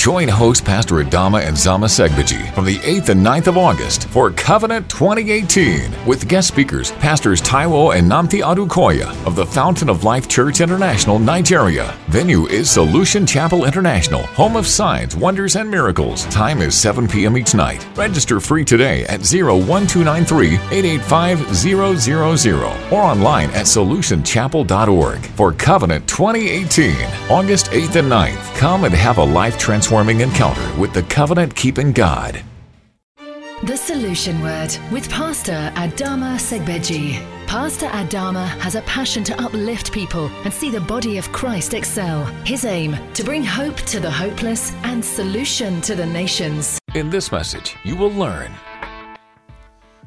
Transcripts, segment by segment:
Join host Pastor Adama and Zama Segbeji from the 8th and 9th of August for Covenant 2018 with guest speakers Pastors Taiwo and Nomthi Odukoya of the Fountain of Life Church International, Nigeria. Venue is Solution Chapel International, home of signs, wonders, and miracles. Time is 7 p.m. each night. Register free today at 01293-885-000 or online at solutionchapel.org for Covenant 2018, August 8th and 9th. Come and have a life-transforming encounter with the covenant-keeping God. The Solution Word with Pastor Adama Segbeji. Pastor Adama has a passion to uplift people and see the body of Christ excel. His aim, to bring hope to the hopeless and solution to the nations. In this message, you will learn.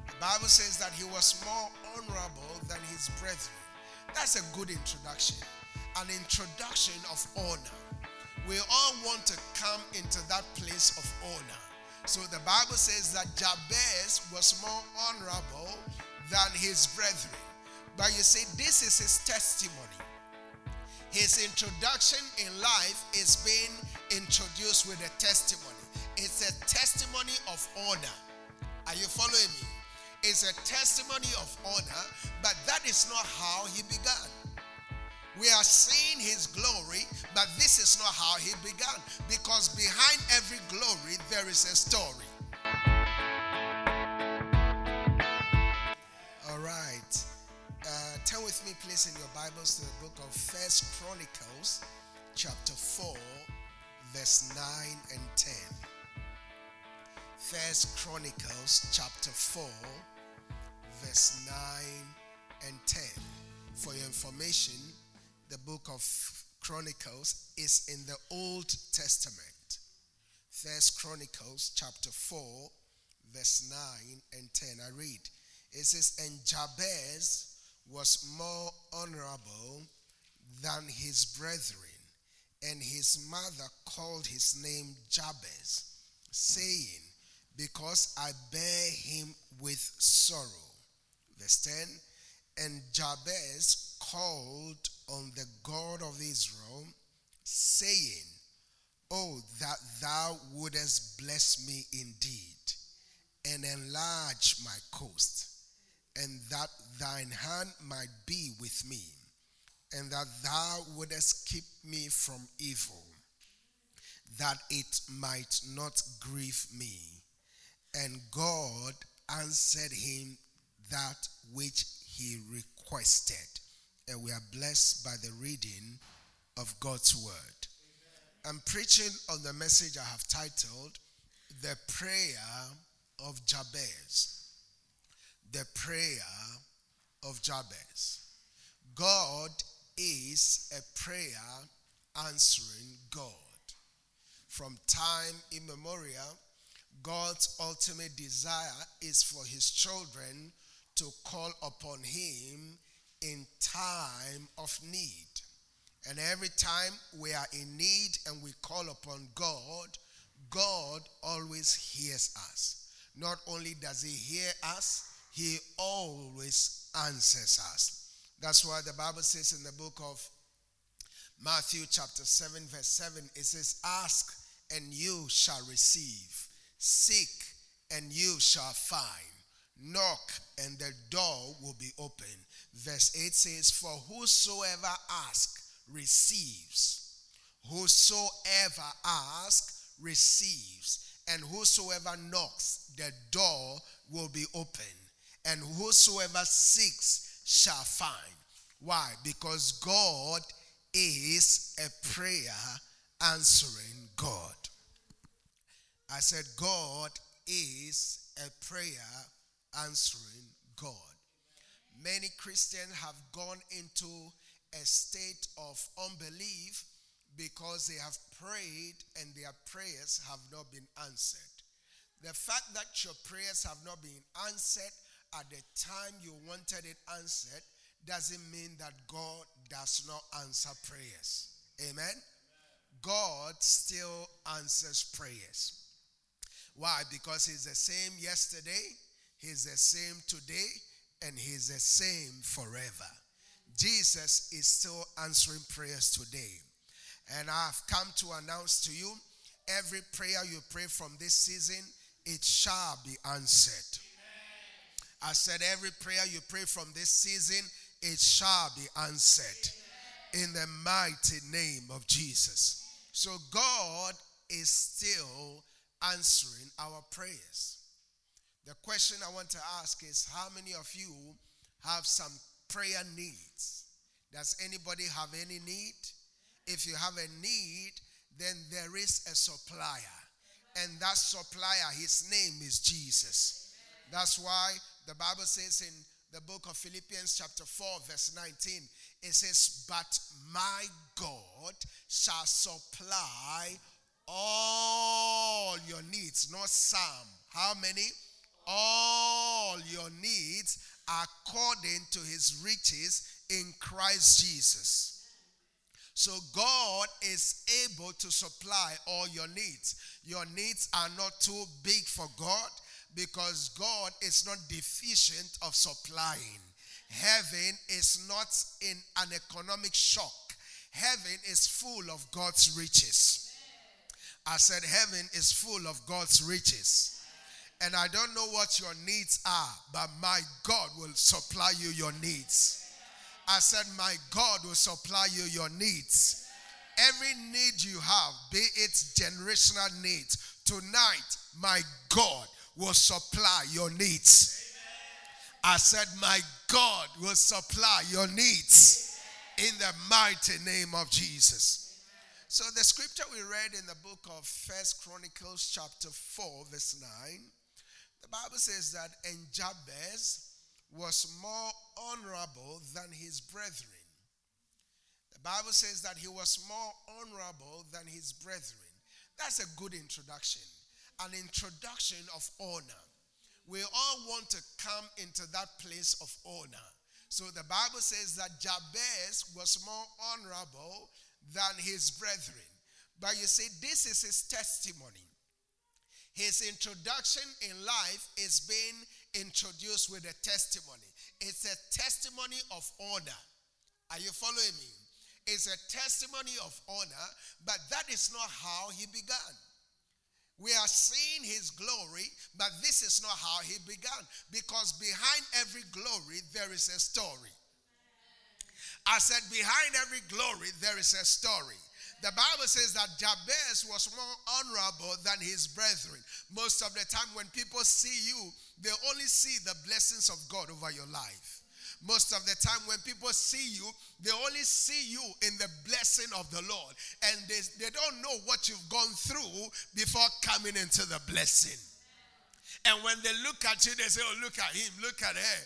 The Bible says that he was more honorable than his brethren. That's a good introduction. An introduction of honor. We all want to come into that place of honor. So the Bible says that Jabez was more honorable than his brethren. But you see, this is his testimony. His introduction in life is being introduced with a testimony. It's a testimony of honor. Are you following me? It's a testimony of honor, but that is not how he began. We are seeing his glory, but this is not how he began, because behind every glory there is a story. Turn with me, please, in your Bibles to the book of 1 Chronicles, chapter 4, verse 9 and 10. 1 Chronicles, chapter 4, verse 9 and 10. For your information, the book of Chronicles is in the Old Testament. 1 Chronicles, chapter 4, verse 9 and 10. I read. It says, and Jabez was more honorable than his brethren, and his mother called his name Jabez, saying, because I bear him with sorrow. Verse 10, and Jabez called on the God of Israel, saying, oh, that thou wouldest bless me indeed, and enlarge my coast, and that thine hand might be with me, and that thou wouldest keep me from evil, that it might not grieve me. And God answered him that which he requested. And we are blessed by the reading of God's word. Amen. I'm preaching on the message I have titled, The Prayer of Jabez. The prayer of Jabez. God is a prayer answering God. From time immemorial, God's ultimate desire is for his children to call upon him in time of need. And every time we are in need and we call upon God, God always hears us. Not only does he hear us, he always answers us. That's why the Bible says in the book of Matthew chapter 7 verse 7, it says, ask and you shall receive. Seek and you shall find. Knock and the door will be open. Verse 8 says, for whosoever asks receives. Whosoever asks receives. And whosoever knocks, the door will be open. And whosoever seeks shall find. Why? Because God is a prayer answering God. I said God is a prayer answering God. Many Christians have gone into a state of unbelief because they have prayed and their prayers have not been answered. The fact that your prayers have not been answered at the time you wanted it answered doesn't mean that God does not answer prayers. Amen? God still answers prayers. Why? Because he's the same yesterday, he's the same today, and he's the same forever. Jesus is still answering prayers today. And I've come to announce to you every prayer you pray from this season, it shall be answered. Amen. I said every prayer you pray from this season, it shall be answered. Amen. In the mighty name of Jesus. So God is still answering our prayers. The question I want to ask is, how many of you have some prayer needs? Does anybody have any need? If you have a need, then there is a supplier. And that supplier, his name is Jesus. That's why the Bible says in the book of Philippians chapter 4 verse 19, it says, but my God shall supply all your needs, not some. How many? All your needs according to his riches in Christ Jesus. So God is able to supply all your needs. Your needs are not too big for God, because God is not deficient of supplying. Heaven is not in an economic shock. Heaven is full of God's riches. I said heaven is full of God's riches. And I don't know what your needs are, but my God will supply you your needs. I said, my God will supply you your needs. Every need you have, be it generational needs, tonight, my God will supply your needs. Amen. I said, my God will supply your needs. Amen. In the mighty name of Jesus. Amen. So the scripture we read in the book of 1 Chronicles chapter 4 verse 9, the Bible says that, and Jabez was more honorable than his brethren. The Bible says that he was more honorable than his brethren. That's a good introduction. An introduction of honor. We all want to come into that place of honor. So the Bible says that Jabez was more honorable than his brethren. But you see, this is his testimony. His introduction in life is being introduced with a testimony. It's a testimony of honor. Are you following me? It's a testimony of honor, but that is not how he began. We are seeing his glory, but this is not how he began, because behind every glory there is a story. I said behind every glory there is a story. The Bible says that Jabez was more honorable than his brethren. Most of the time when people see you, they only see the blessings of God over your life. Most of the time when people see you, they only see you in the blessing of the Lord. And they don't know what you've gone through before coming into the blessing. And when they look at you, they say, oh, look at him, look at her.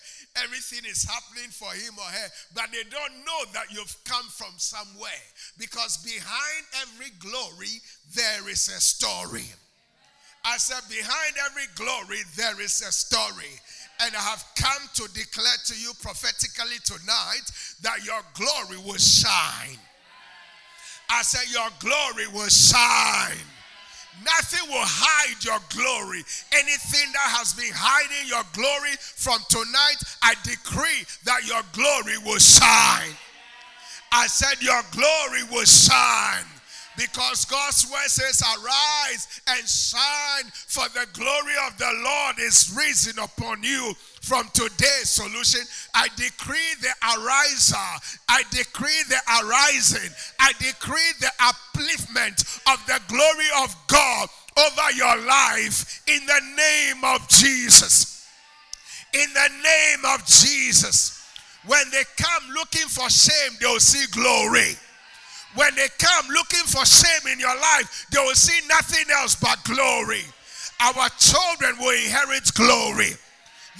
Everything is happening for him or her. But they don't know that you've come from somewhere. Because behind every glory, there is a story. I said, behind every glory, there is a story. And I have come to declare to you prophetically tonight that your glory will shine. I said, your glory will shine. Nothing will hide your glory. Anything that has been hiding your glory from tonight, I decree that your glory will shine. I said your glory will shine. Because God's word says, arise and shine, for the glory of the Lord is risen upon you. From today's solution, I decree the ariser, I decree the arising, I decree the upliftment of the glory of God over your life in the name of Jesus. In the name of Jesus. When they come looking for shame, they will see glory. When they come looking for shame in your life, they will see nothing else but glory. Our children will inherit glory.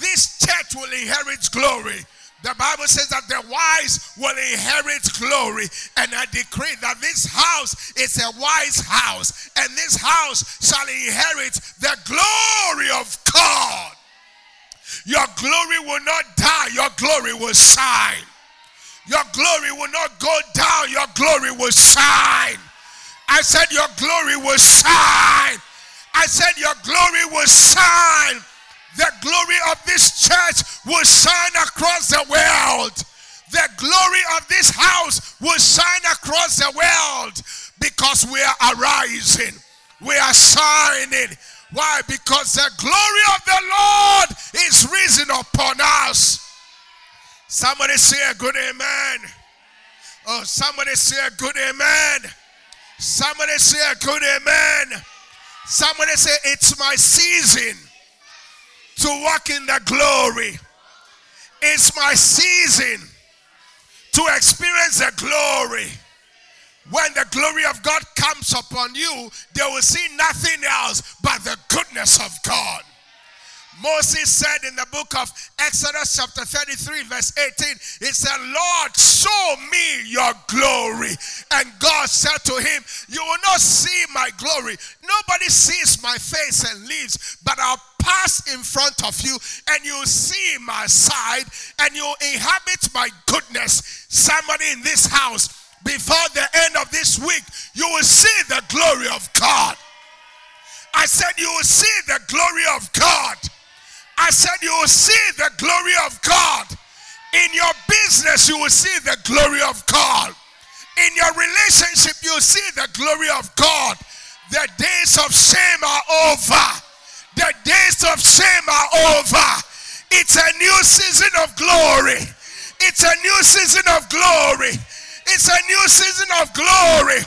This church will inherit glory. The Bible says that the wise will inherit glory. And I decree that this house is a wise house. And this house shall inherit the glory of God. Your glory will not die. Your glory will shine. Your glory will not go down. Your glory will shine. I said your glory will shine. I said your glory will shine. The glory of this church will shine across the world. The glory of this house will shine across the world, because we are arising. We are shining. Why? Because the glory of the Lord is risen upon us. Somebody say a good amen. Oh, somebody say a good amen. Somebody say a good amen. Somebody say, it's my season to walk in the glory. It's my season to experience the glory. When the glory of God comes upon you, they will see nothing else but the goodness of God. Moses said in the book of Exodus chapter 33 verse 18, he said, Lord, show me your glory. And God said to him, you will not see my glory. Nobody sees my face and lives, but I'll pass in front of you and you'll see my side and you'll inhabit my goodness. Somebody in this house, before the end of this week, you will see the glory of God. I said you will see the glory of God. I said you will see the glory of God. In your business, you will see the glory of God. In your relationship, you will see the glory of God. The days of shame are over. The days of shame are over. It's a new season of glory. It's a new season of glory. It's a new season of glory.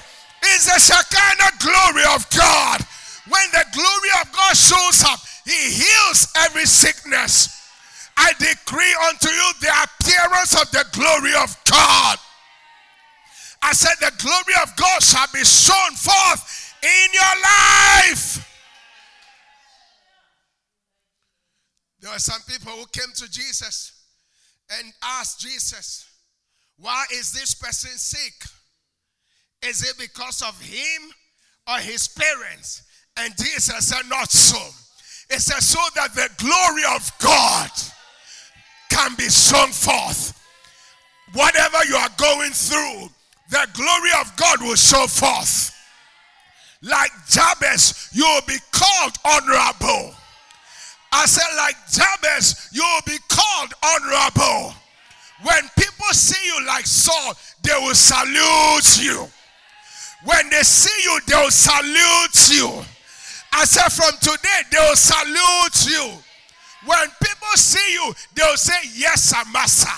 It's the Shekinah glory of God. When the glory of God shows up, he heals every sickness. I decree unto you the appearance of the glory of God. I said the glory of God shall be shown forth in your life. There were some people who came to Jesus and asked Jesus, why is this person sick? Is it because of him or his parents? And Jesus said, not so. It says, so that the glory of God can be shown forth. Whatever you are going through, the glory of God will show forth. Like Jabez, you will be called honorable. I said, like Jabez, you will be called honorable. When people see you like Saul, they will salute you. When they see you, they will salute you. I said, from today, they will salute you. When people see you, they will say, yes, sir, master.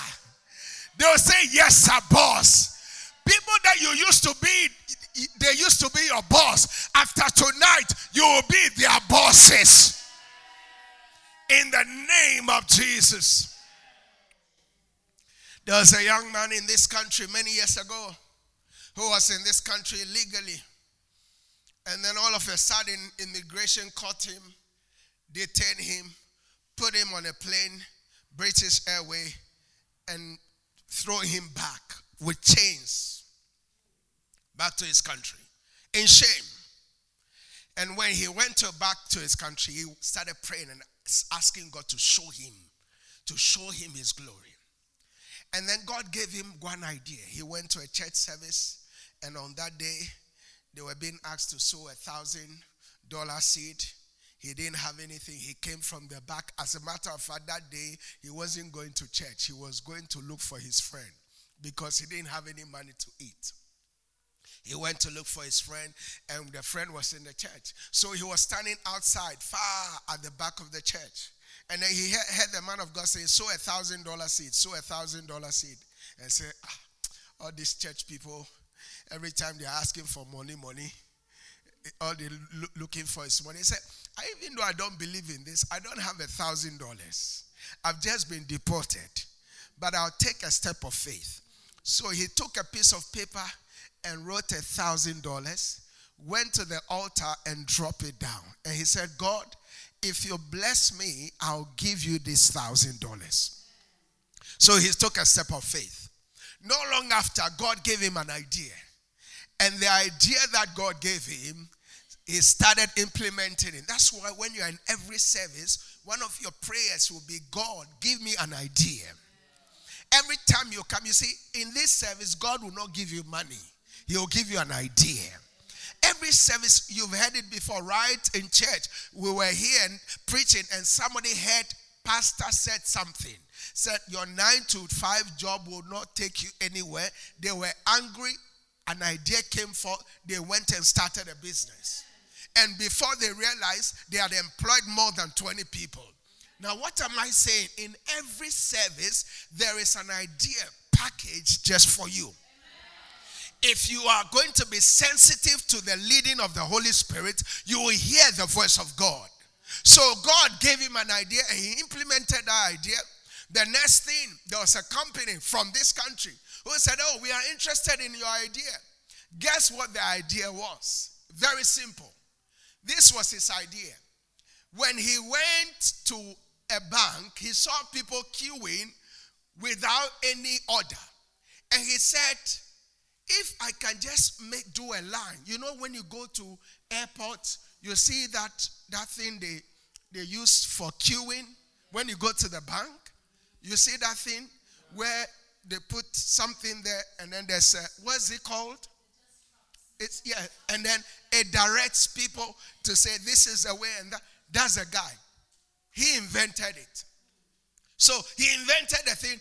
They will say, yes, sir, boss. People that you used to be, they used to be your boss. After tonight, you will be their bosses. In the name of Jesus. There was a young man in this country many years ago who was in this country illegally. And then all of a sudden, immigration caught him, detained him, put him on a plane, British Airways, and threw him back with chains back to his country in shame. And when he went back to his country, he started praying and asking God to show him his glory. And then God gave him one idea. He went to a church service, and on that day, they were being asked to sow $1,000 seed. He didn't have anything. He came from the back. As a matter of fact, that day, he wasn't going to church. He was going to look for his friend because he didn't have any money to eat. He went to look for his friend, and the friend was in the church. So he was standing outside, far at the back of the church. And then he heard the man of God say, sow $1,000 seed, sow $1,000 seed. And say, all these church people, every time they're asking for money, all they're looking for is money. He said, even though I don't believe in this, I don't have $1,000. I've just been deported. But I'll take a step of faith. So he took a piece of paper and wrote $1,000, went to the altar and dropped it down. And he said, God, if you bless me, I'll give you this $1,000. So he took a step of faith. Not long after, God gave him an idea. And the idea that God gave him, he started implementing it. That's why when you're in every service, one of your prayers will be, God, give me an idea. Every time you come, you see, in this service, God will not give you money. He'll give you an idea. Every service, you've heard it before, right? In church, we were here and preaching, and somebody heard, pastor said something. Said, your 9-to-5 job will not take you anywhere. They were angry. An idea came forth. They went and started a business. And before they realized, they had employed more than 20 people. Now, what am I saying? In every service, there is an idea packaged just for you. If you are going to be sensitive to the leading of the Holy Spirit, you will hear the voice of God. So God gave him an idea and he implemented that idea. The next thing, there was a company from this country who said, oh, we are interested in your idea. Guess what the idea was? Very simple. This was his idea. When he went to a bank, he saw people queuing without any order. And he said, if I can just do a line. You know, when you go to airports, you see that thing they use for queuing. When you go to the bank, you see that thing where they put something there and then there's what's it called? It's, yeah, and then it directs people to say this is a way and that. That's a guy. He invented it. So he invented a thing.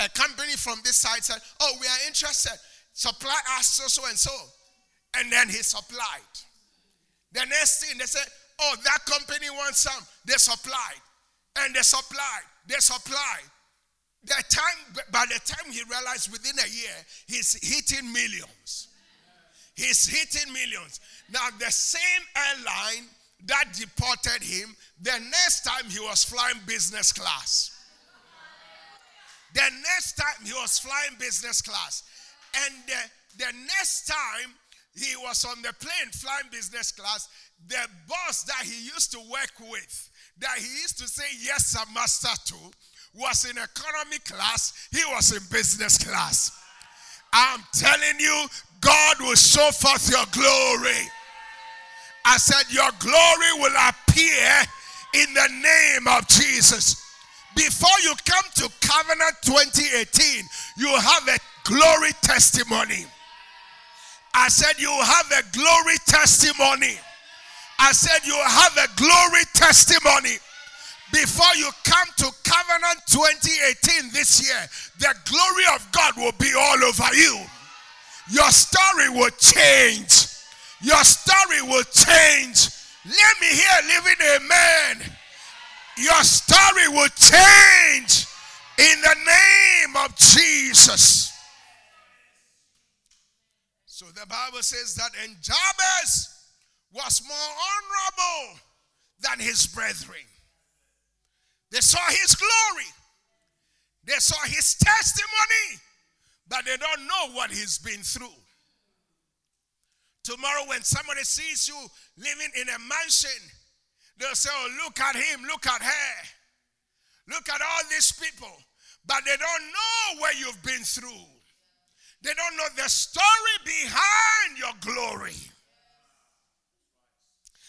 A company from this side said, oh, we are interested. Supply us so and so. And then he supplied. The next thing they said, oh, that company wants some. They supplied. And they supplied. They supplied. By the time he realized within a year, he's hitting millions. He's hitting millions. Now, the same airline that deported him, the next time he was flying business class. The next time he was flying business class. And the next time he was on the plane flying business class, the boss that he used to work with, that he used to say, yes, sir, master, too, was in economy class. He was in business class. I'm telling you, God will show forth your glory. I said, your glory will appear in the name of Jesus. Before you come to Covenant 2018, you have a glory testimony. I said, you have a glory testimony. I said, you have a glory testimony. Before you come to Covenant 2018 this year, the glory of God will be all over you. Your story will change. Your story will change. Let me hear a living amen. Your story will change in the name of Jesus. So the Bible says that and Jabez was more honorable than his brethren. They saw his glory. They saw his testimony. But they don't know what he's been through. Tomorrow when somebody sees you living in a mansion, they'll say, oh, look at him, look at her. Look at all these people. But they don't know where you've been through. They don't know the story behind your glory.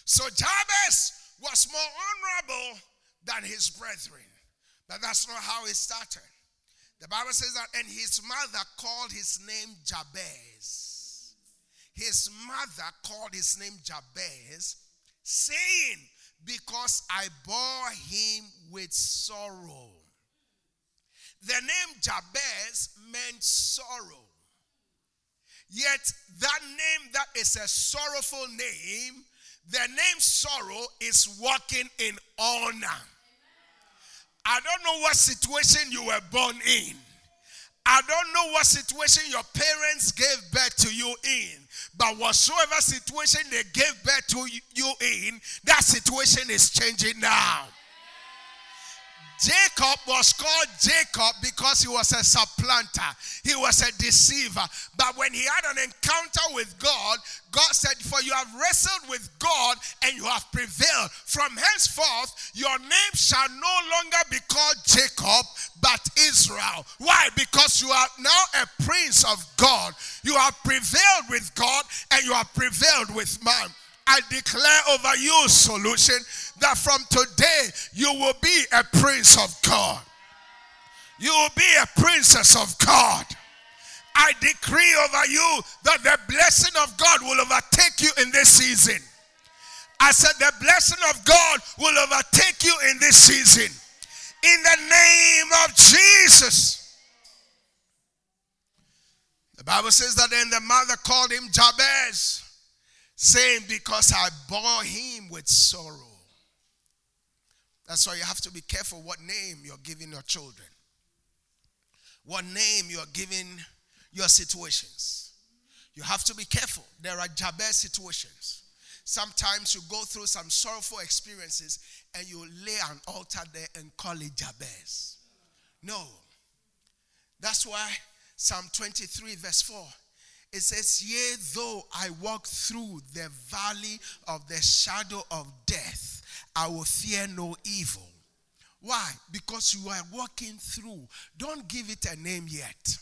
So Jabez was more honorable than his brethren. But that's not how it started. The Bible says that, and his mother called his name Jabez. His mother called his name Jabez, saying, because I bore him with sorrow. The name Jabez meant sorrow. Yet that name that is a sorrowful name, the name sorrow is walking in honor. I don't know what situation you were born in. I don't know what situation your parents gave birth to you in. But whatsoever situation they gave birth to you in, that situation is changing now. Jacob was called Jacob because he was a supplanter. He was a deceiver. But when he had an encounter with God, God said, for you have wrestled with God and you have prevailed. From henceforth, your name shall no longer be called Jacob, but Israel. Why? Because you are now a prince of God. You have prevailed with God and you have prevailed with man. I declare over you, Solution, that from today you will be a prince of God. You will be a princess of God. I decree over you that the blessing of God will overtake you in this season. I said the blessing of God will overtake you in this season. In the name of Jesus. The Bible says that then the mother called him Jabez, saying, because I bore him with sorrow. That's why you have to be careful what name you're giving your children, what name you're giving your situations. You have to be careful. There are Jabez situations. Sometimes you go through some sorrowful experiences and you lay an altar there and call it Jabez. No. That's why Psalm 23 verse 4, it says, yea, though I walk through the valley of the shadow of death, I will fear no evil. Why? Because you are walking through. Don't give it a name yet.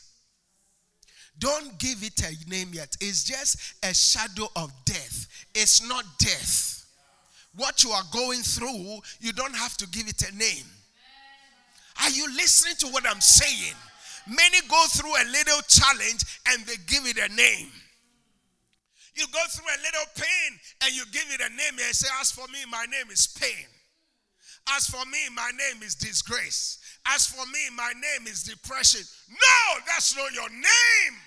Don't give it a name yet. It's just a shadow of death. It's not death. What you are going through, you don't have to give it a name. Are you listening to what I'm saying? Many go through a little challenge and they give it a name. You go through a little pain and you give it a name and say, as for me, my name is pain. As for me, my name is disgrace. As for me, my name is depression. No, that's not your name.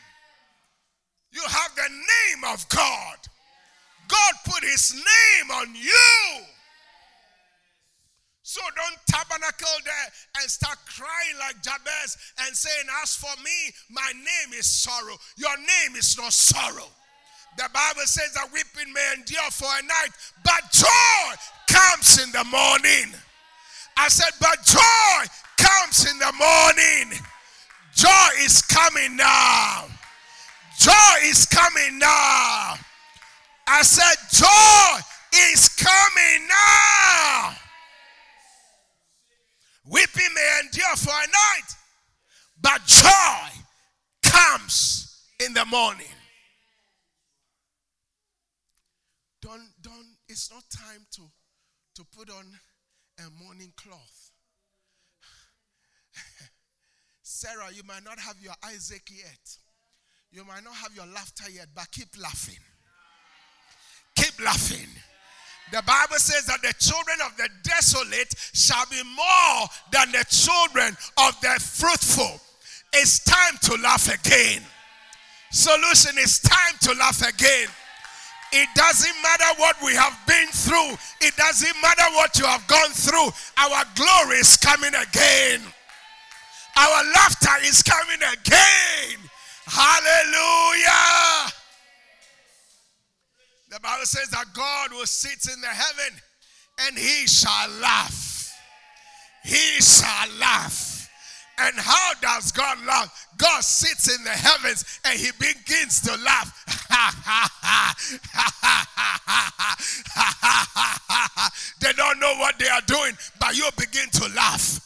You have the name of God. God put his name on you. So don't tabernacle there and start crying like Jabez and saying, as for me, my name is sorrow. Your name is not sorrow. The Bible says that weeping may endure for a night, but joy comes in the morning. I said, but joy comes in the morning. Joy is coming now. Joy is coming now. I said, joy is coming now. Weeping may endure for a night, but joy comes in the morning. Don't, it's not time to put on a mourning cloth. Sarah, you might not have your Isaac yet. You might not have your laughter yet, but keep laughing. Keep laughing. The Bible says that the children of the desolate shall be more than the children of the fruitful. It's time to laugh again. Solution, it's time to laugh again. It doesn't matter what we have been through. It doesn't matter what you have gone through. Our glory is coming again. Our laughter is coming again. Hallelujah. The Bible says that God will sit in the heaven and he shall laugh. He shall laugh. And how does God laugh? God sits in the heavens and he begins to laugh. They don't know what they are doing, but you begin to laugh.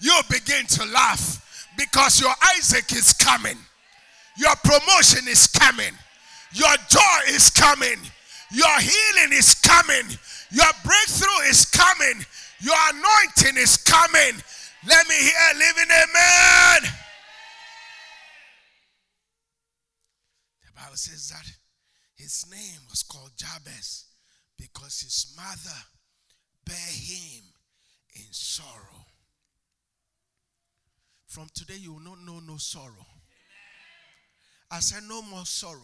You begin to laugh because your Isaac is coming. Your promotion is coming. Your joy is coming. Your healing is coming. Your breakthrough is coming. Your anointing is coming. Let me hear a living amen. The Bible says that his name was called Jabez because his mother bare him in sorrow. From today, you will not know no sorrow. I said, no more sorrow.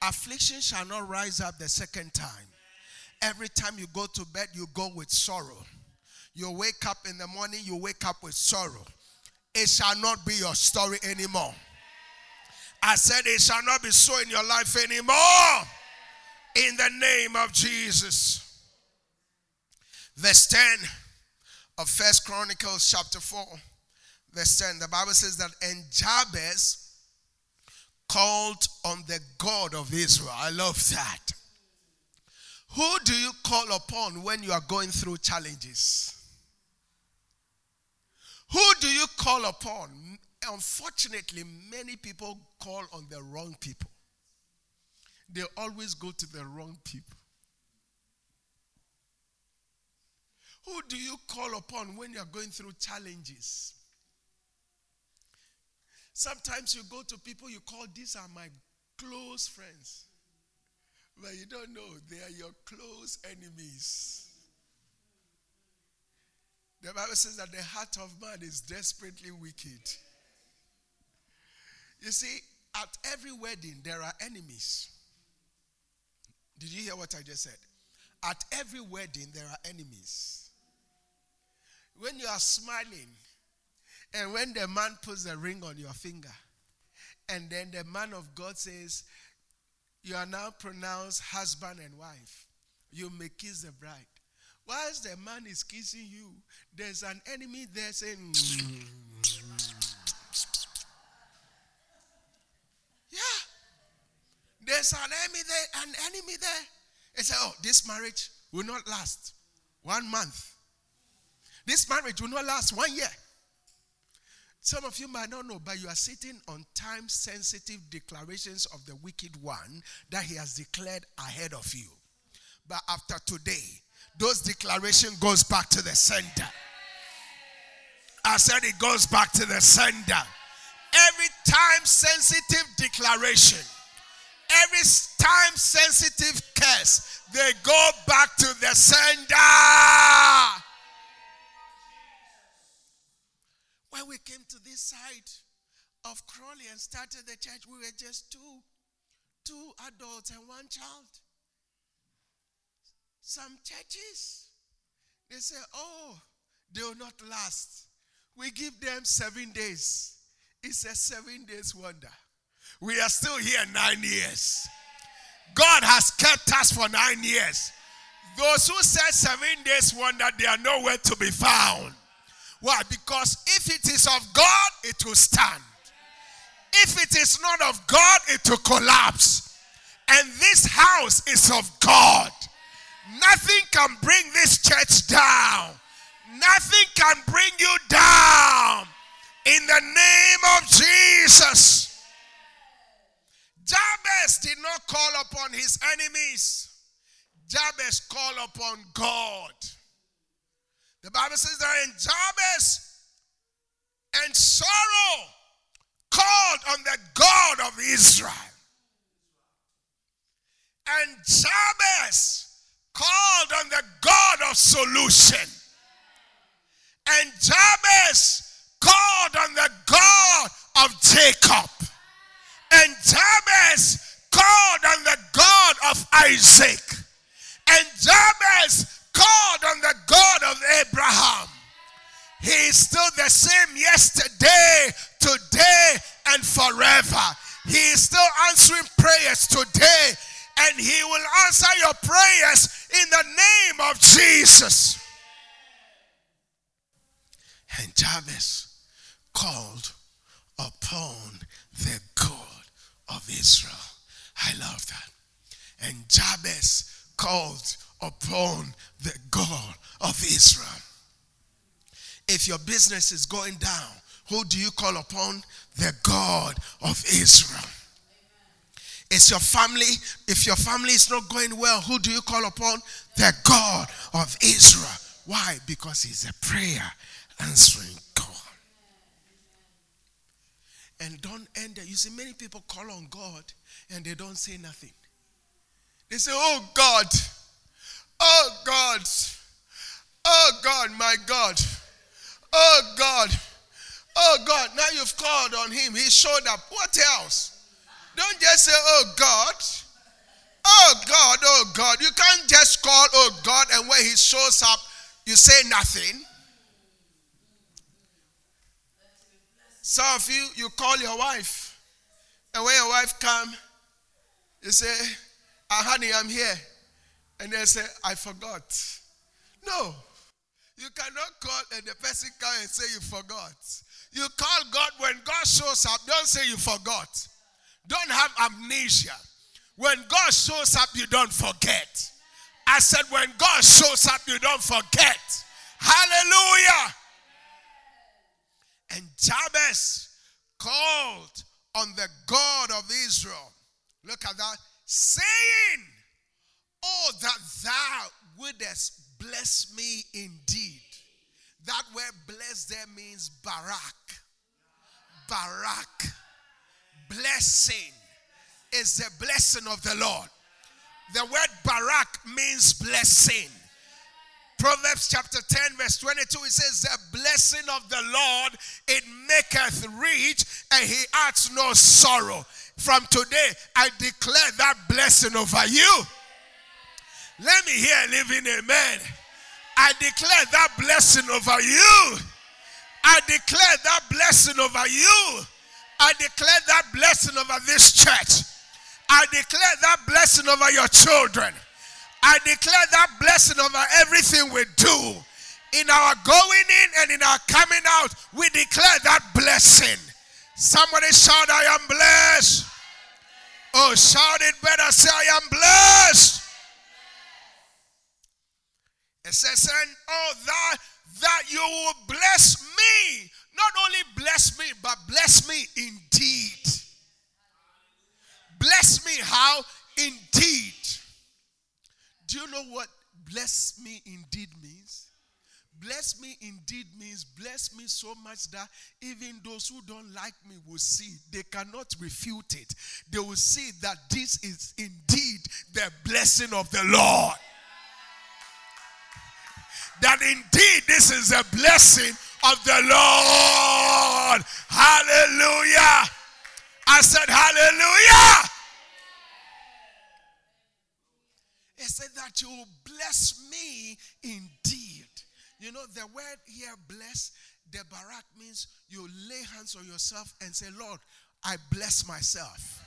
Affliction shall not rise up the second time. Every time you go to bed, you go with sorrow. You wake up in the morning, you wake up with sorrow. It shall not be your story anymore. I said, it shall not be so in your life anymore. In the name of Jesus. Verse 10 of 1 Chronicles chapter 4. Verse 10. The Bible says that, and Jabez called on the God of Israel. I love that. Who do you call upon when you are going through challenges? Who do you call upon? Unfortunately, many people call on the wrong people. They always go to the wrong people. Who do you call upon when you are going through challenges? Sometimes you go to people you call, these are my close friends. But you don't know, they are your close enemies. The Bible says that the heart of man is desperately wicked. You see, at every wedding, there are enemies. Did you hear what I just said? At every wedding, there are enemies. When you are smiling, and when the man puts a ring on your finger, and then the man of God says, you are now pronounced husband and wife. You may kiss the bride. Whilst the man is kissing you, there's an enemy there saying, yeah. There's an enemy there. They say, oh, this marriage will not last 1 month. This marriage will not last 1 year. Some of you might not know, but you are sitting on time-sensitive declarations of the wicked one that he has declared ahead of you. But after today, those declarations goes back to the sender. I said it goes back to the sender. Every time-sensitive declaration, every time-sensitive curse, they go back to the sender. When we came to this side of Crawley and started the church, we were just two adults and one child. Some churches, they say, oh, they will not last. We give them 7 days. It's a 7 days wonder. We are still here 9 years. God has kept us for 9 years. Those who said 7 days wonder, they are nowhere to be found. Why? Because if it is of God, it will stand. If it is not of God, it will collapse. And this house is of God. Nothing can bring this church down. Nothing can bring you down. In the name of Jesus. Jabez did not call upon his enemies. Jabez called upon God. The Bible says that in Jabez and sorrow called on the God of Israel. And Jabez called on the God of solution. And Jabez called on the God of Jacob. And Jabez called on the God of Isaac. And Jabez called on the God of Abraham. He is still the same yesterday, today, and forever. He is still answering prayers today, and he will answer your prayers in the name of Jesus. And Jabez called upon the God of Israel. I love that. And Jabez called upon the God of Israel. If your business is going down, who do you call upon? The God of Israel. It's your family. If your family is not going well, who do you call upon? The God of Israel. Why? Because he's a prayer answering God. And don't end there. You see, many people call on God and they don't say nothing. They say, oh God. Oh God, oh God, my God, oh God, oh God. Now you've called on him. He showed up. What else? Don't just say, oh God, oh God, oh God. You can't just call, oh God, and when he shows up, you say nothing. Some of you, you call your wife, and when your wife comes, you say, ah, honey, I'm here. And they say, I forgot. No. You cannot call and the person comes and say you forgot. You call God. When God shows up, don't say you forgot. Don't have amnesia. When God shows up, you don't forget. I said when God shows up, you don't forget. Hallelujah. And Jabez called on the God of Israel. Look at that. Saying, oh, that thou wouldest bless me indeed. That word bless there means Barak. Barak. Blessing is the blessing of the Lord. The word Barak means blessing. Proverbs chapter 10 verse 22, it says, the blessing of the Lord, it maketh rich, and he adds no sorrow. From today, I declare that blessing over you. Let me hear a living amen. I declare that blessing over you. I declare that blessing over you. I declare that blessing over this church. I declare that blessing over your children. I declare that blessing over everything we do. In our going in and in our coming out, we declare that blessing. Somebody shout, I am blessed. Oh, shout it better. Say, I am blessed. It says, and oh, that you will bless me. Not only bless me, but bless me indeed. Bless me how? Indeed. Do you know what bless me indeed means? Bless me indeed means bless me so much that even those who don't like me will see. They cannot refute it. They will see that this is indeed the blessing of the Lord. That indeed this is a blessing of the Lord. Hallelujah. I said hallelujah. It said that you will bless me indeed. You know the word here bless, the Barak means you lay hands on yourself and say, Lord, I bless myself.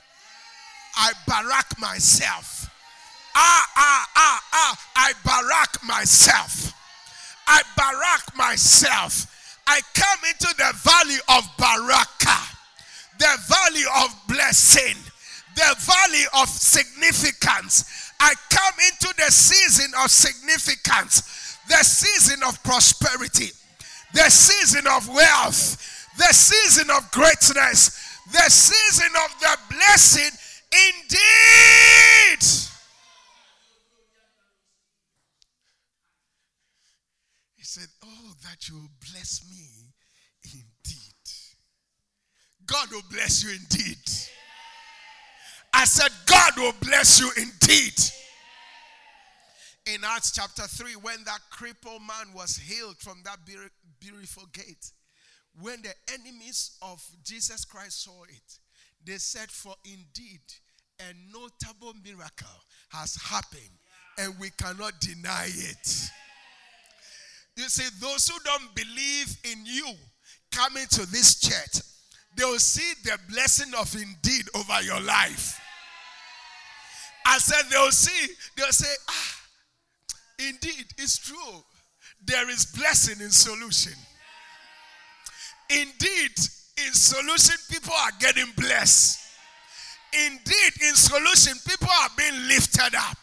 I Barak myself. I Barak myself. I Barak myself. I come into the valley of Barakah, the valley of blessing, the valley of significance. I come into the season of significance, the season of prosperity, the season of wealth, the season of greatness, the season of the blessing indeed. Said, oh, that you will bless me indeed. God will bless you indeed. I said, God will bless you indeed. In Acts chapter 3, when that crippled man was healed from that beautiful gate, when the enemies of Jesus Christ saw it, they said, for indeed, a notable miracle has happened, and we cannot deny it. You see, those who don't believe in you coming to this church, they will see the blessing of indeed over your life. I said, they'll say, indeed, it's true. There is blessing in solution. Indeed, in solution, people are getting blessed. Indeed, in solution, people are being lifted up.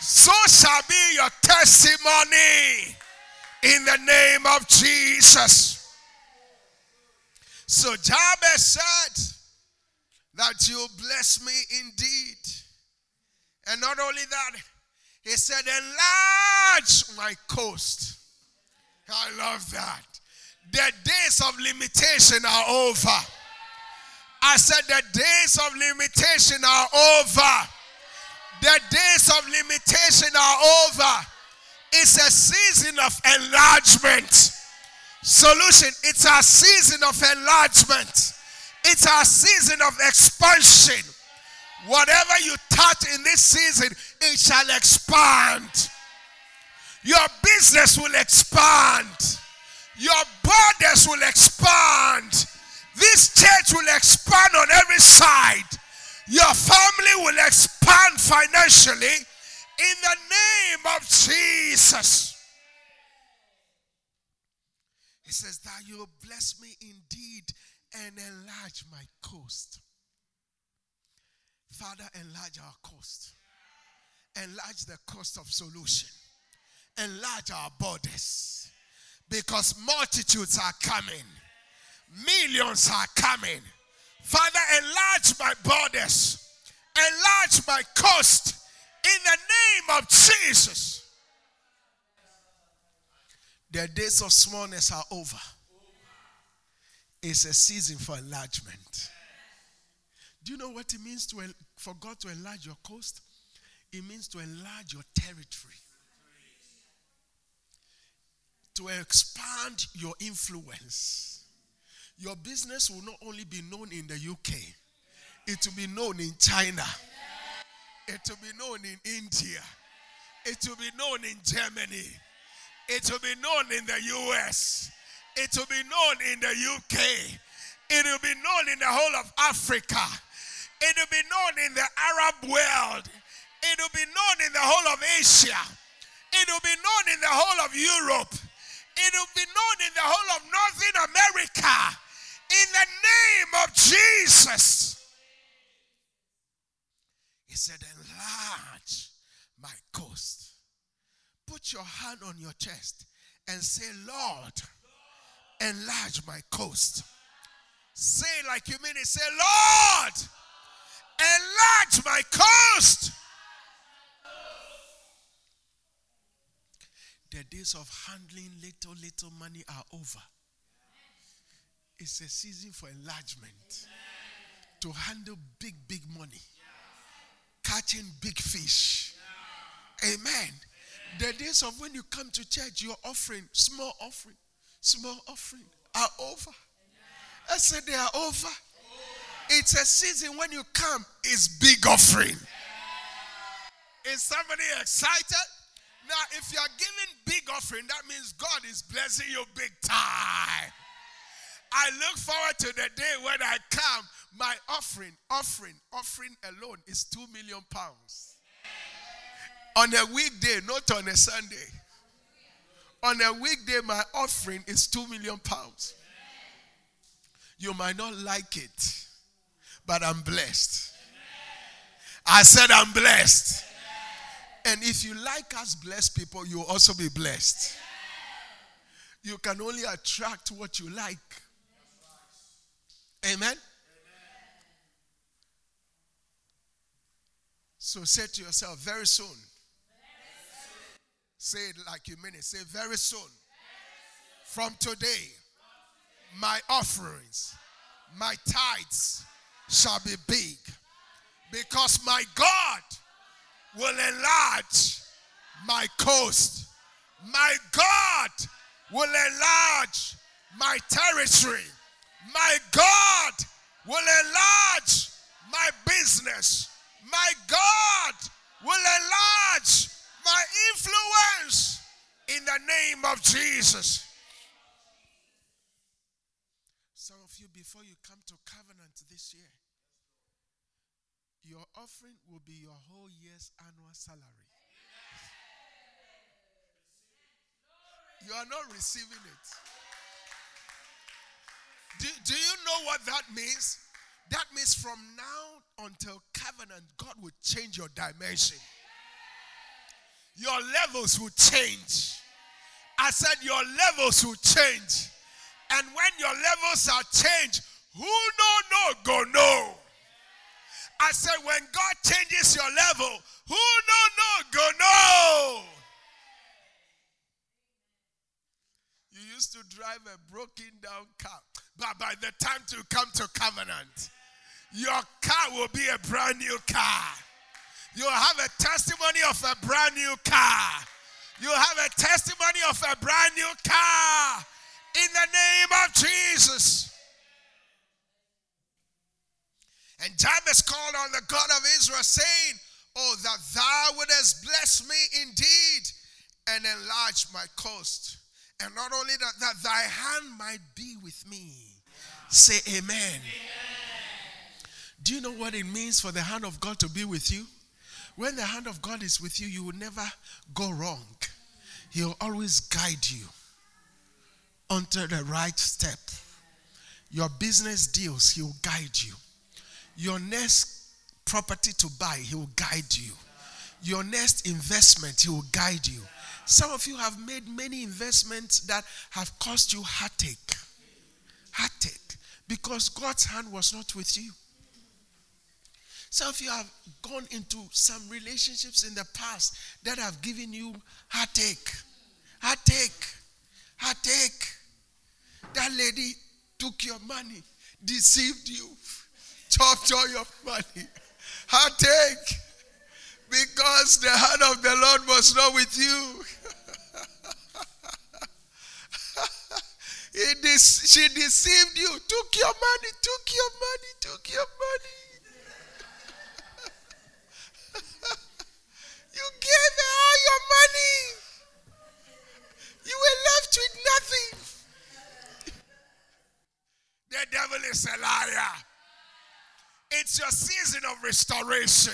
So shall be your testimony. In the name of Jesus. So Jabez said that you bless me indeed. And not only that, he said, enlarge my coast. I love that. The days of limitation are over. I said the days of limitation are over. The days of limitation are over. It's a season of enlargement. Solution, it's a season of enlargement. It's a season of expansion. Whatever you touch in this season, it shall expand. Your business will expand. Your borders will expand. This church will expand on every side. Your family will expand financially. In the name of Jesus. He says that you bless me indeed and enlarge my coast. Father, enlarge our coast. Enlarge the coast of solution. Enlarge our borders. Because multitudes are coming. Millions are coming. Father, enlarge my borders. Enlarge my coast. In the name of Jesus. The days of smallness are over. It's a season for enlargement. Do you know what it means for God to enlarge your coast? It means to enlarge your territory. To expand your influence. Your business will not only be known in the UK. It will be known in China. It will be known in India. It will be known in Germany. It will be known in the US. It will be known in the UK. It will be known in the whole of Africa. It will be known in the Arab world. It will be known in the whole of Asia. It will be known in the whole of Europe. It will be known in the whole of Northern America. In the name of Jesus. He said, enlarge my coast. Put your hand on your chest and say, Lord, enlarge my coast. Say like you mean it. Say, Lord, enlarge my coast. The days of handling little money are over. It's a season for enlargement. To handle big money. Catching big fish. Amen. The days of when you come to church, your offering, small offering are over. I said they are over. It's a season when you come, it's big offering. Is somebody excited? Now, if you are giving big offering, that means God is blessing you big time. I look forward to the day when I come, my offering alone is £2 million. On a weekday, not on a Sunday. On a weekday, my offering is £2 million. You might not like it, but I'm blessed. I said I'm blessed. And if you like us blessed people, you'll also be blessed. You can only attract what you like. Amen? So say to yourself, very soon. Say it like you mean it. Say, very soon. From today, my offerings, my tithes shall be big. Because my God will enlarge my coast. My God will enlarge my territory. My God will enlarge my business. My God will enlarge my influence in the name of Jesus. Some of you, before you come to Covenant this year, your offering will be your whole year's annual salary. You are not receiving it. Do you know what that means? That means from now until Covenant, God will change your dimension. Your levels will change. I said your levels will change. And when your levels are changed, who don't know, go know. I said when God changes your level, who don't know, go know. You used to drive a broken down car. But by the time you come to Covenant, your car will be a brand new car. You'll have a testimony of a brand new car. You'll have a testimony of a brand new car. In the name of Jesus. And Jabez called on the God of Israel saying, oh, that thou wouldest bless me indeed and enlarge my coast. And not only that, that thy hand might be with me. Say amen. Amen. Do you know what it means for the hand of God to be with you? When the hand of God is with you, you will never go wrong. He will always guide you onto the right step. Your business deals, he will guide you. Your next property to buy, he will guide you. Your next investment, he will guide you. Some of you have made many investments that have caused you heartache. Heartache. Because God's hand was not with you. Some of you have gone into some relationships in the past that have given you heartache. Heartache. Heartache. That lady took your money, deceived you, chopped all your money. Heartache. Because the hand of the Lord was not with you. She deceived you. Took your money. You gave her all your devil is a liar. It's your season of restoration.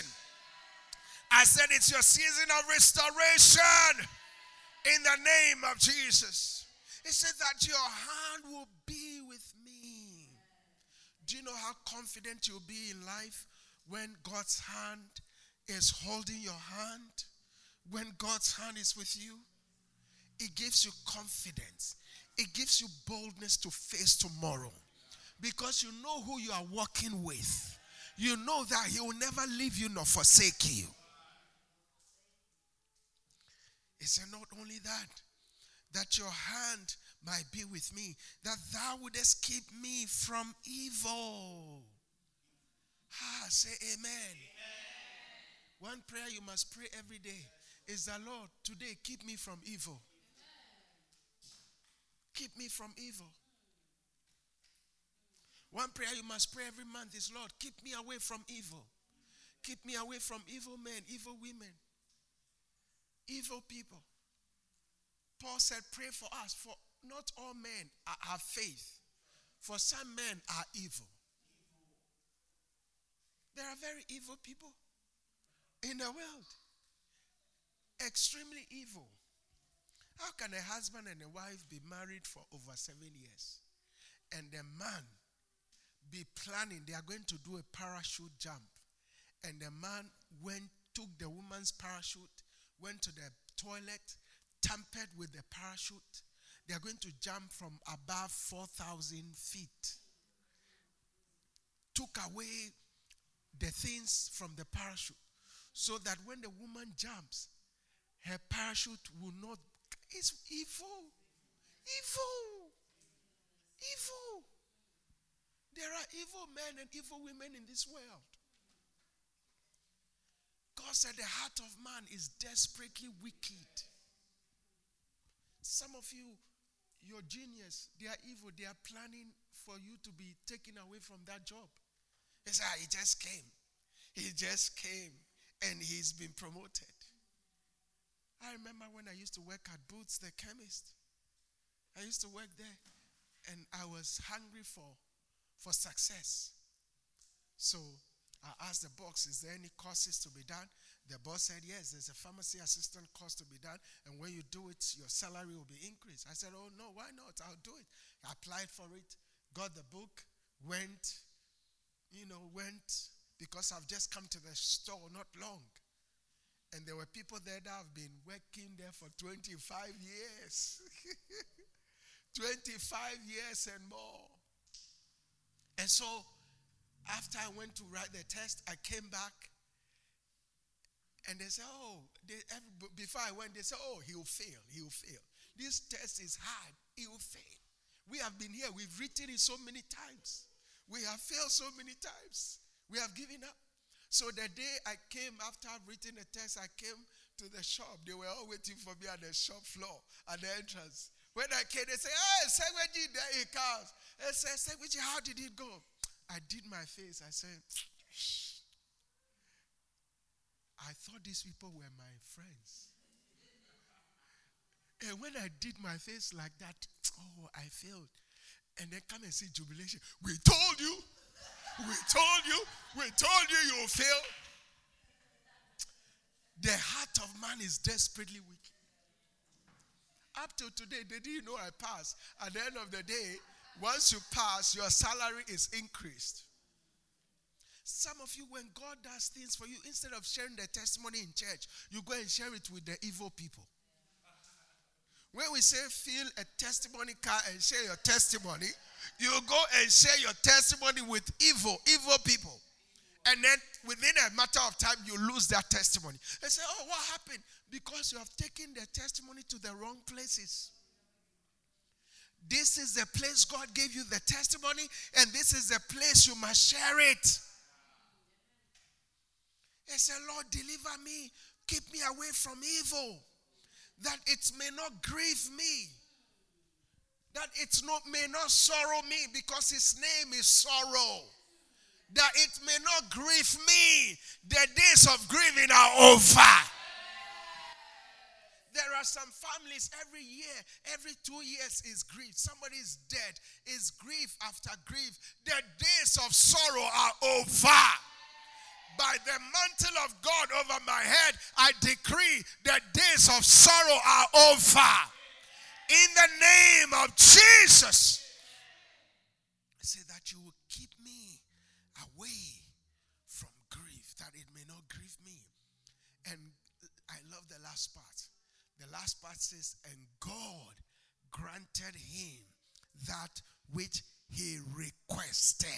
I said it's your season of restoration in the name of Jesus. It said that your hand will be with me. Do you know how confident you'll be in life when God's hand is holding your hand? When God's hand is with you, it gives you confidence. It gives you boldness to face tomorrow. Because you know who you are walking with. You know that he will never leave you nor forsake you. He said, not only that, that your hand might be with me, that thou wouldest keep me from evil. Say amen. Amen. One prayer you must pray every day is that, Lord, today keep me from evil. Keep me from evil. One prayer you must pray every month is, Lord, keep me away from evil. Keep me away from evil men, evil women, evil people. Paul said, pray for us, for not all men have faith. For some men are evil. There are very evil people in the world. Extremely evil. How can a husband and a wife be married for over 7 years and the man be planning they are going to do a parachute jump, and the man took the woman's parachute, went to the toilet, tampered with the parachute? They are going to jump from above 4,000 feet. Took away the things from the parachute so that when the woman jumps, her parachute will not. It's evil. Evil. Evil. There are evil men and evil women in this world. God said the heart of man is desperately wicked. Some of you, your genius, they are evil. They are planning for you to be taken away from that job. They say, he just came. He just came and he's been promoted. I remember when I used to work at Boots, the chemist. I used to work there and I was hungry for success. So I asked the boss, is there any courses to be done? The boss said, yes, there's a pharmacy assistant course to be done. And when you do it, your salary will be increased. I said, oh no, why not? I'll do it. I applied for it, got the book, went because I've just come to the store not long. And there were people there that have been working there for 25 years. 25 years and more. And so, after I went to write the test, I came back. And they said, before I went, they said, he'll fail. This test is hard, he'll fail. We have been here, we've written it so many times. We have failed so many times. We have given up. So the day I came, after I've written the test, I came to the shop. They were all waiting for me at the shop floor, at the entrance. When I came, they said, hey, Segbeji, there he comes. I said, Segbeji, how did it go? I did my face. I said, I thought these people were my friends. And when I did my face like that, I failed. And then come and see jubilation. We told you you'll fail. The heart of man is desperately wicked. Up till today, they didn't know I passed. At the end of the day, once you pass, your salary is increased. Some of you, when God does things for you, instead of sharing the testimony in church, you go and share it with the evil people. When we say fill a testimony card and share your testimony, you go and share your testimony with evil people. And then within a matter of time, you lose that testimony. They say, what happened? Because you have taken the testimony to the wrong places. This is the place God gave you the testimony, and this is the place you must share it. They say, Lord, deliver me. Keep me away from evil, that it may not grieve me, that it may not sorrow me, because his name is sorrow, that it may not grieve me. The days of grieving are over. There are some families every year, every 2 years is grief. Somebody's dead. It's grief after grief. The days of sorrow are over. By the mantle of God over my head, I decree the days of sorrow are over. In the name of Jesus. I say that you will keep me away from grief, that it may not grieve me. And I love the last part. The last part says, and God granted him that which he requested.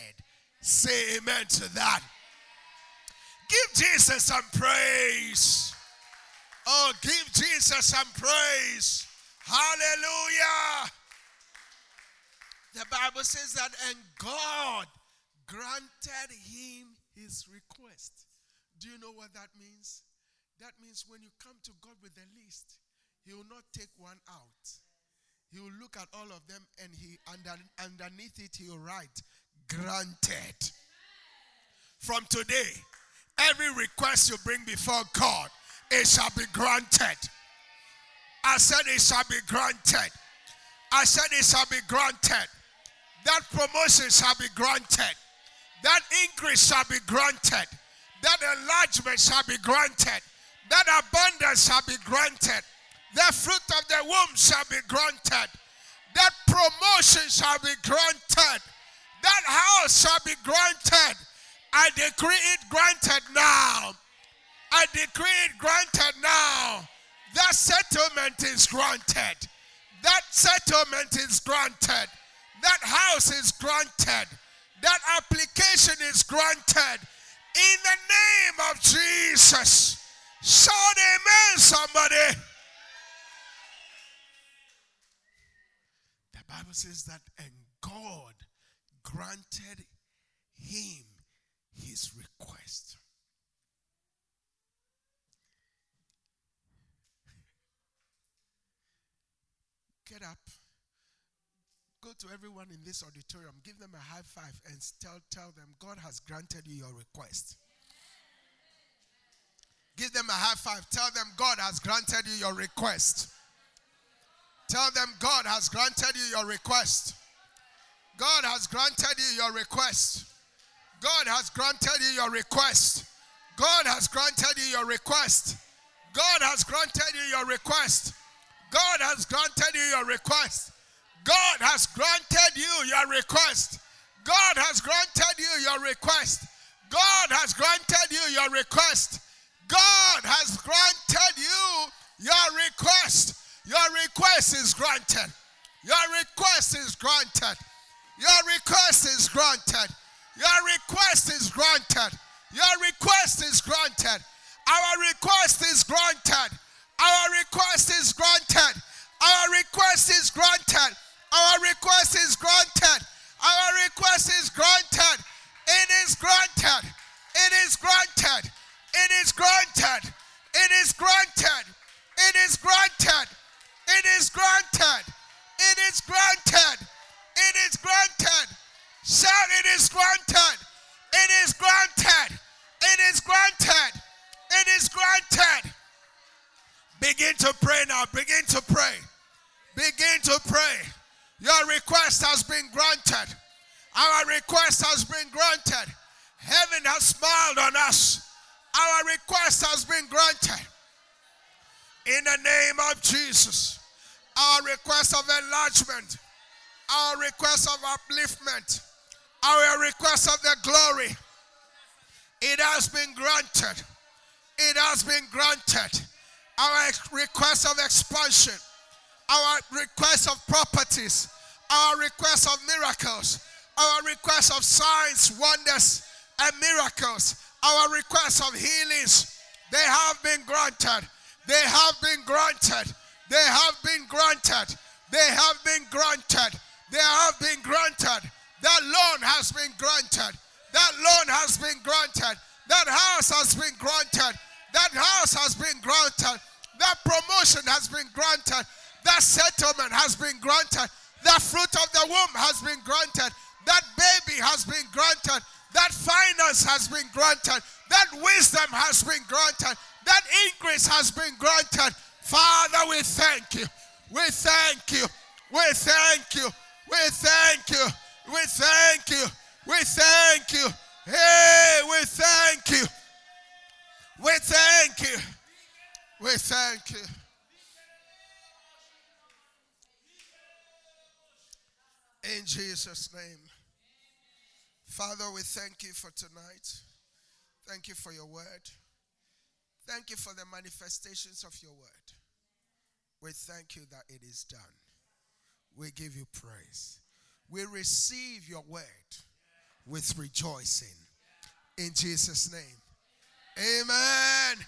Say amen to that. Give Jesus some praise. Oh, give Jesus some praise. Hallelujah. The Bible says that, and God granted him his request. Do you know what that means? That means when you come to God with a list, he will not take one out. He will look at all of them and underneath it, he will write, granted. From today, every request you bring before God, it shall be granted. I said it shall be granted. I said it shall be granted. That promotion shall be granted. That increase shall be granted. That enlargement shall be granted. That abundance shall be granted. That fruit of the womb shall be granted. That promotion shall be granted. That house shall be granted. I decree it granted now. I decree it granted now. That settlement is granted. That settlement is granted. That house is granted. That application is granted. In the name of Jesus. Shout amen, somebody. The Bible says that, and God granted him his request. Get up. Go to everyone in this auditorium. Give them a high five and tell them God has granted you your request. Give them a high five. Tell them God has granted you your request. Tell them God has granted you your request. God has granted you your request. God has granted you your request. God has granted you your request. God has granted you your request. God has granted you your request. God has granted you your request. God has granted you your request. God has granted you your request. God has granted you your request. Your request is granted. Your request is granted. Your request is granted. Your request is granted. Your request is granted. Our request is granted. Our request is granted. Our request is granted. Our request is granted. Our request is granted. It is granted. It is granted. It is granted. It is granted. It is granted. It is granted. It is granted. It is granted. Shout, it is granted. It is granted. It is granted. It is granted. Begin to pray now. Begin to pray. Begin to pray. Your request has been granted. Our request has been granted. Heaven has smiled on us. Our request has been granted. In the name of Jesus. Our request of enlargement. Our request of upliftment. Our request of the glory. It has been granted. It has been granted. Our request of expansion. Our request of properties. Our request of miracles. Our request of signs, wonders, and miracles. Our request of healings. They have been granted. They have been granted. They have been granted. They have been granted. They have been granted. That loan has been granted. That loan has been granted. That house has been granted. That house has been granted. That promotion has been granted. That settlement has been granted. That fruit of the womb has been granted. That baby has been granted. That finance has been granted. That wisdom has been granted. That increase has been granted. Father, we thank you. We thank you. We thank you. We thank you. We thank you. We thank you. Hey, we thank you. We thank you. We thank you. In Jesus' name. Father, we thank you for tonight. Thank you for your word. Thank you for the manifestations of your word. We thank you that it is done. We give you praise. We receive your word with rejoicing. In Jesus' name. Amen.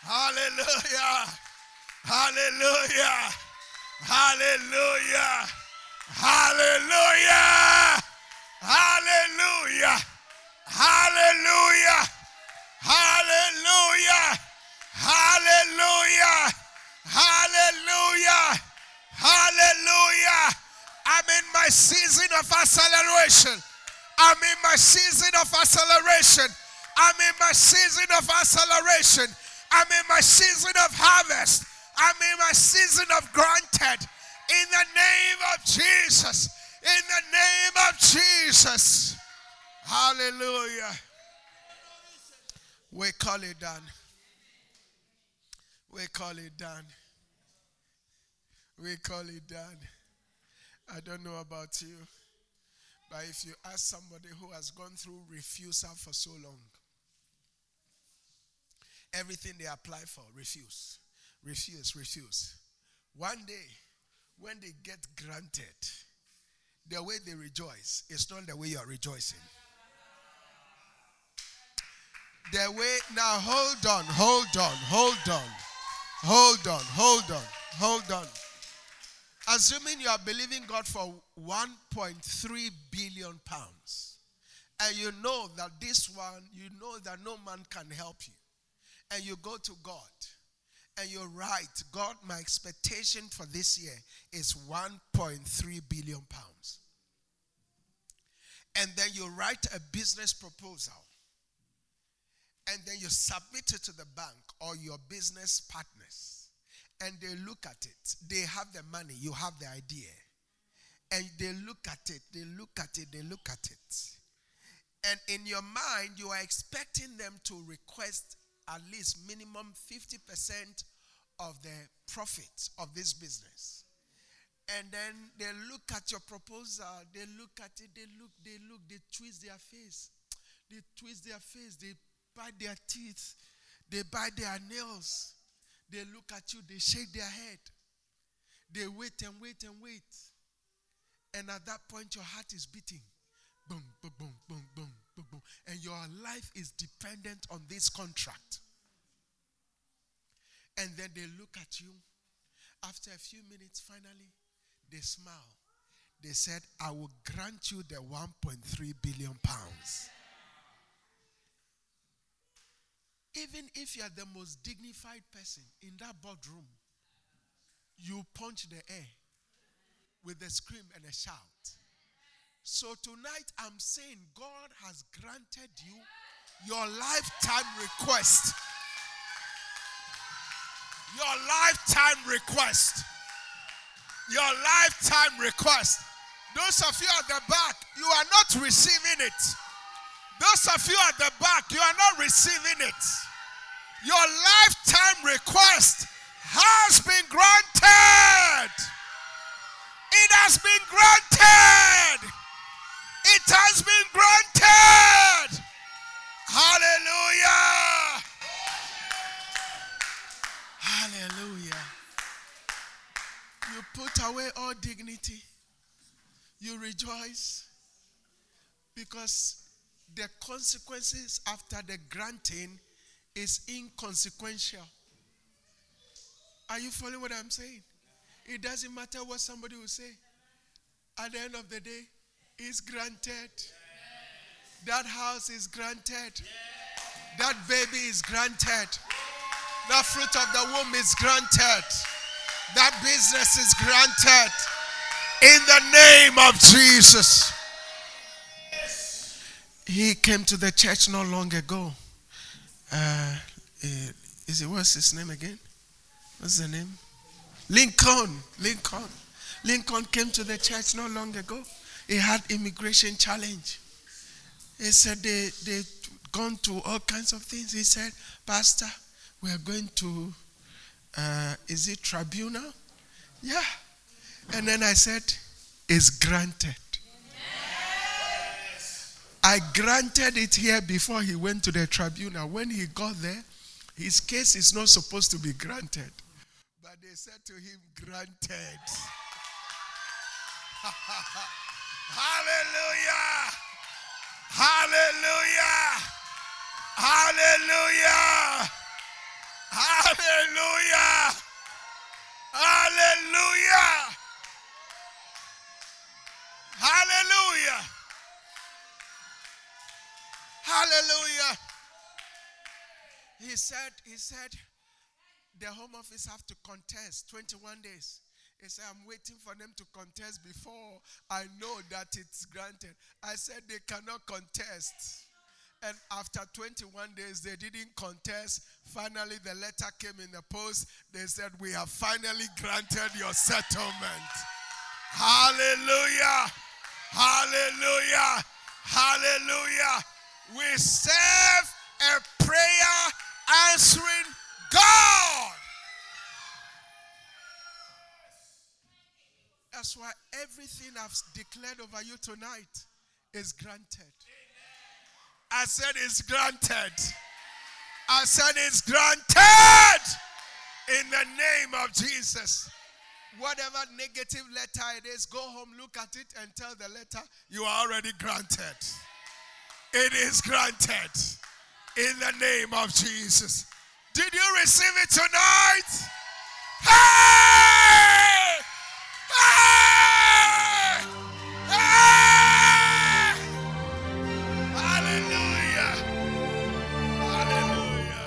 Hallelujah. Hallelujah. Hallelujah. Hallelujah. Hallelujah. Hallelujah. Hallelujah. Hallelujah. Hallelujah. Hallelujah. I'm in my season of acceleration. I'm in my season of acceleration. I'm in my season of acceleration. I'm in my season of harvest. I'm in my season of granted. In the name of Jesus. In the name of Jesus. Hallelujah. We call it done. We call it done. We call it done. I don't know about you, but if you ask somebody who has gone through refusal for so long, everything they apply for, refuse, refuse, refuse. One day, when they get granted, the way they rejoice is not the way you are rejoicing. The way, now hold on, hold on, hold on, hold on, hold on, hold on. Assuming you are believing God for 1.3 billion pounds, and you know that this one, you know that no man can help you, and you go to God, and you're right, God, my expectation for this year is 1.3 billion pounds. And then you write a business proposal, and then you submit it to the bank or your business partners. And they look at it. They have the money. You have the idea. And they look at it. They look at it. They look at it. And in your mind, you are expecting them to request at least minimum 50% of the profit of this business. And then they look at your proposal. They look at it. They look, they twist their face. They twist their face. They bite their teeth. They bite their nails. They look at you, they shake their head. They wait and wait and wait. And at that point, your heart is beating. Boom, boom, boom, boom, boom, boom, boom. And your life is dependent on this contract. And then they look at you. After a few minutes, finally, they smile. They said, I will grant you the 1.3 billion pounds. Even if you are the most dignified person in that boardroom, you punch the air with a scream and a shout. So tonight I'm saying God has granted you your lifetime request. Your lifetime request. Your lifetime request. Those of you at the back, you are not receiving it. Those of you at the back, you are not receiving it. Your lifetime request has been granted. It has been granted. It has been granted. Hallelujah. Hallelujah. You put away all dignity. You rejoice because the consequences after the granting is inconsequential. Are you following what I'm saying? It doesn't matter what somebody will say. At the end of the day, it's granted. Yes. That house is granted. Yes. That baby is granted. That fruit of the womb is granted. That business is granted. In the name of Jesus. He came to the church not long ago. What's his name again? What's the name? Lincoln. Lincoln came to the church not long ago. He had immigration challenge. He said they've gone to all kinds of things. He said, Pastor, we are going to, is it tribunal? Yeah. And then I said, it's granted. Yes. I granted it here before he went to the tribunal. When he got there, his case is not supposed to be granted. But they said to him, granted. Hallelujah! Hallelujah! Hallelujah! Hallelujah! Hallelujah! Hallelujah! Hallelujah! He said, the Home Office have to contest 21 days. He said, I'm waiting for them to contest before I know that it's granted. I said, they cannot contest. And after 21 days, they didn't contest. Finally, the letter came in the post. They said, we have finally granted your settlement. Hallelujah! Hallelujah! Hallelujah! We serve a prayer answering God. That's why everything I've declared over you tonight is granted. Amen. I said it's granted. I said it's granted in the name of Jesus. Whatever negative letter it is, go home, look at it and tell the letter, you are already granted. It is granted in the name of Jesus. Did you receive it tonight? Hey! Hey! Hey! Hallelujah! Hallelujah!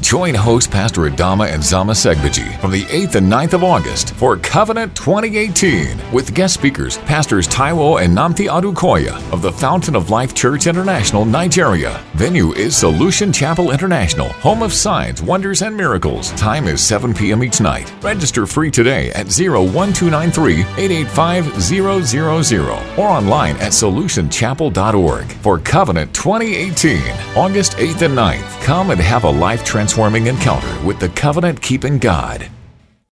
Join host Pastor Adama and Zama Segbeji from the 8th and 9th of August for Covenant 2018 with guest speakers Pastors Taiwo and Nomthi Odukoya of the Fountain of Life Church International, Nigeria. Venue is Solution Chapel International, home of signs, wonders, and miracles. Time is 7 p.m. each night. Register free today at 01293-885-000 or online at solutionchapel.org for Covenant 2018, August 8th and 9th. Come and have a life transforming encounter with the covenant-keeping God.